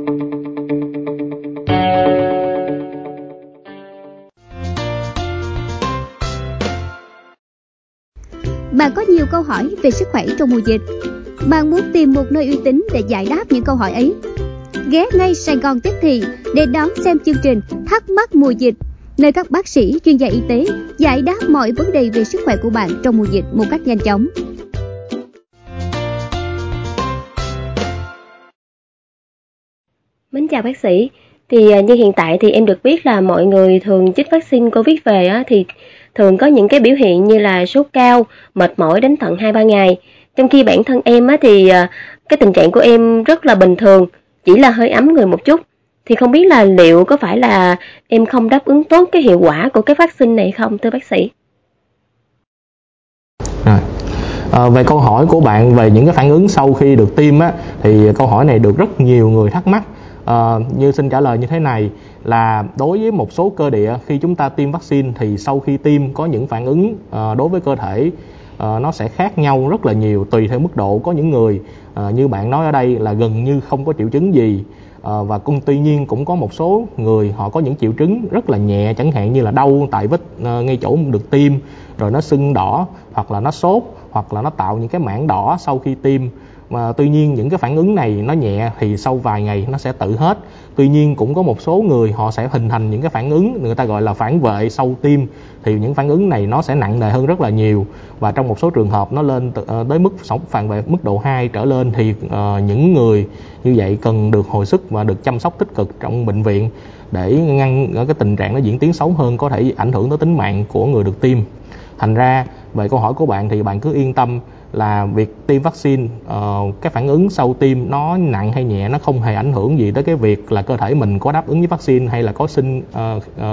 Bạn có nhiều câu hỏi về sức khỏe trong mùa dịch. Bạn muốn tìm một nơi uy tín để giải đáp những câu hỏi ấy. Ghé ngay Sài Gòn Tiếp Thị để đón xem chương trình Thắc Mắc Mùa Dịch, nơi các bác sĩ, chuyên gia y tế giải đáp mọi vấn đề về sức khỏe của bạn trong mùa dịch một cách nhanh chóng. Mến chào bác sĩ. Thì như hiện tại thì em được biết là mọi người thường chích vaccine Covid về á, thì thường có những cái biểu hiện như là sốt cao, mệt mỏi đến tận 2-3 ngày. Trong khi bản thân em á, thì cái tình trạng của em rất là bình thường, chỉ là hơi ấm người một chút. Thì không biết là liệu có phải là em không đáp ứng tốt cái hiệu quả của cái vaccine này không thưa bác sĩ? Về câu hỏi của bạn về những cái phản ứng sau khi được tiêm á, thì câu hỏi này được rất nhiều người thắc mắc. Như xin trả lời như thế này là đối với một số cơ địa khi chúng ta tiêm vaccine thì sau khi tiêm có những phản ứng đối với cơ thể nó sẽ khác nhau rất là nhiều tùy theo mức độ. Có những người như bạn nói ở đây là gần như không có triệu chứng gì, và tuy nhiên cũng có một số người họ có những triệu chứng rất là nhẹ, chẳng hạn như là đau tại vết ngay chỗ được tiêm, rồi nó sưng đỏ, hoặc là nó sốt, hoặc là nó tạo những cái mảng đỏ sau khi tiêm. Mà tuy nhiên những cái phản ứng này nó nhẹ thì sau vài ngày nó sẽ tự hết. Tuy nhiên cũng có một số người họ sẽ hình thành những cái phản ứng người ta gọi là phản vệ sau tiêm, thì những phản ứng này nó sẽ nặng nề hơn rất là nhiều, và trong một số trường hợp nó lên tới mức phản vệ mức độ 2 trở lên, thì những người như vậy cần được hồi sức và được chăm sóc tích cực trong bệnh viện để ngăn cái tình trạng nó diễn tiến xấu hơn, có thể ảnh hưởng tới tính mạng của người được tiêm. Thành ra về câu hỏi của bạn thì bạn cứ yên tâm là việc tiêm vaccine, cái phản ứng sau tiêm nó nặng hay nhẹ nó không hề ảnh hưởng gì tới cái việc là cơ thể mình có đáp ứng với vaccine hay là có sinh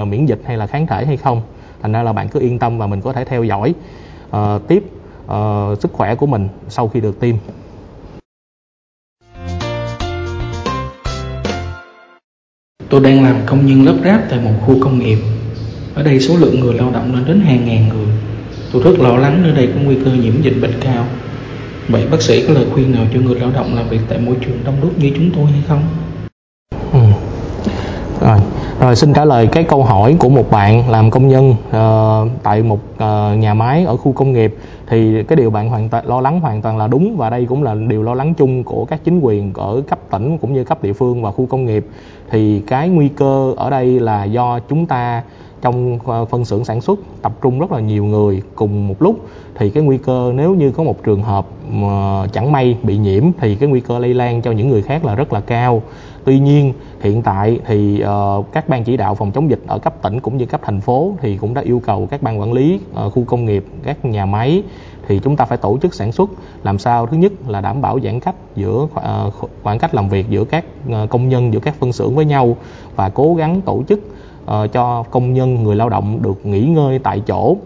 miễn dịch hay là kháng thể hay không. Thành ra là bạn cứ yên tâm và mình có thể theo dõi tiếp sức khỏe của mình sau khi được tiêm. Tôi đang làm công nhân lắp ráp tại một khu công nghiệp. Ở đây số lượng người lao động lên đến hàng ngàn người. Tôi rất lo lắng nơi đây có nguy cơ nhiễm dịch bệnh cao. Vậy bác sĩ có lời khuyên nào cho người lao động làm việc tại môi trường đông đúc như chúng tôi hay không? Rồi xin trả lời cái câu hỏi của một bạn làm công nhân tại một nhà máy ở khu công nghiệp. Thì cái điều bạn lo lắng hoàn toàn là đúng, và đây cũng là điều lo lắng chung của các chính quyền ở cấp tỉnh cũng như cấp địa phương và khu công nghiệp. Thì cái nguy cơ ở đây là do chúng ta trong phân xưởng sản xuất tập trung rất là nhiều người cùng một lúc, thì cái nguy cơ nếu như có một trường hợp mà chẳng may bị nhiễm thì cái nguy cơ lây lan cho những người khác là rất là cao. Tuy nhiên hiện tại thì các ban chỉ đạo phòng chống dịch ở cấp tỉnh cũng như cấp thành phố thì cũng đã yêu cầu các ban quản lý khu công nghiệp, các nhà máy thì chúng ta phải tổ chức sản xuất làm sao thứ nhất là đảm bảo giãn cách giữa khoảng cách làm việc giữa các công nhân, giữa các phân xưởng với nhau, và cố gắng tổ chức cho công nhân, người lao động được nghỉ ngơi tại chỗ.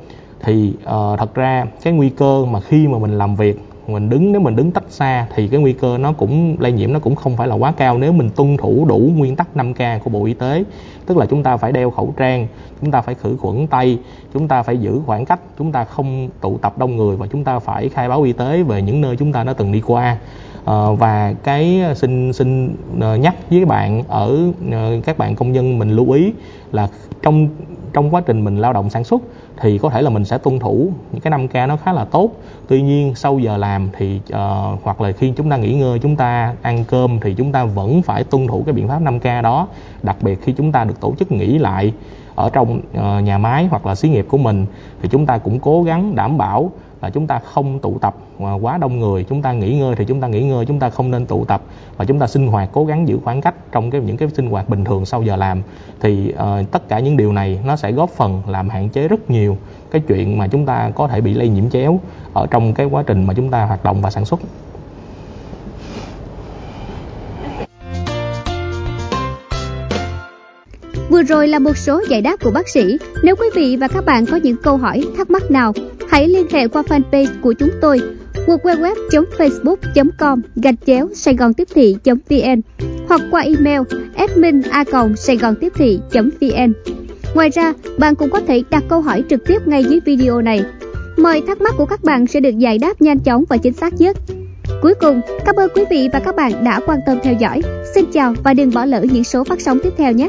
Thì thật ra cái nguy cơ mà khi mà mình làm việc, nếu mình đứng tách xa thì cái nguy cơ nó cũng lây nhiễm nó cũng không phải là quá cao, nếu mình tuân thủ đủ nguyên tắc 5K của Bộ Y tế, tức là chúng ta phải đeo khẩu trang, chúng ta phải khử khuẩn tay, chúng ta phải giữ khoảng cách, chúng ta không tụ tập đông người, và chúng ta phải khai báo y tế về những nơi chúng ta đã từng đi qua. Và cái xin nhắc với bạn ở các bạn công nhân mình lưu ý là trong quá trình mình lao động sản xuất thì có thể là mình sẽ tuân thủ những cái 5K nó khá là tốt. Tuy nhiên sau giờ làm thì hoặc là khi chúng ta nghỉ ngơi, chúng ta ăn cơm thì chúng ta vẫn phải tuân thủ cái biện pháp 5K đó, đặc biệt khi chúng ta được tổ chức nghỉ lại ở trong nhà máy hoặc là xí nghiệp của mình thì chúng ta cũng cố gắng đảm bảo là chúng ta không tụ tập quá đông người, chúng ta nghỉ ngơi thì chúng ta nghỉ ngơi, chúng ta không nên tụ tập, và chúng ta sinh hoạt cố gắng giữ khoảng cách trong những cái sinh hoạt bình thường sau giờ làm. Thì tất cả những điều này nó sẽ góp phần làm hạn chế rất nhiều cái chuyện mà chúng ta có thể bị lây nhiễm chéo ở trong cái quá trình mà chúng ta hoạt động và sản xuất. Vừa rồi là một số giải đáp của bác sĩ. Nếu quý vị và các bạn có những câu hỏi, thắc mắc nào, hãy liên hệ qua fanpage của chúng tôi www.facebook.com/saigontipthy.vn hoặc qua email admin@saigontipthy.vn. Ngoài ra, bạn cũng có thể đặt câu hỏi trực tiếp ngay dưới video này. Mọi thắc mắc của các bạn sẽ được giải đáp nhanh chóng và chính xác nhất. Cuối cùng, cảm ơn quý vị và các bạn đã quan tâm theo dõi. Xin chào và đừng bỏ lỡ những số phát sóng tiếp theo nhé.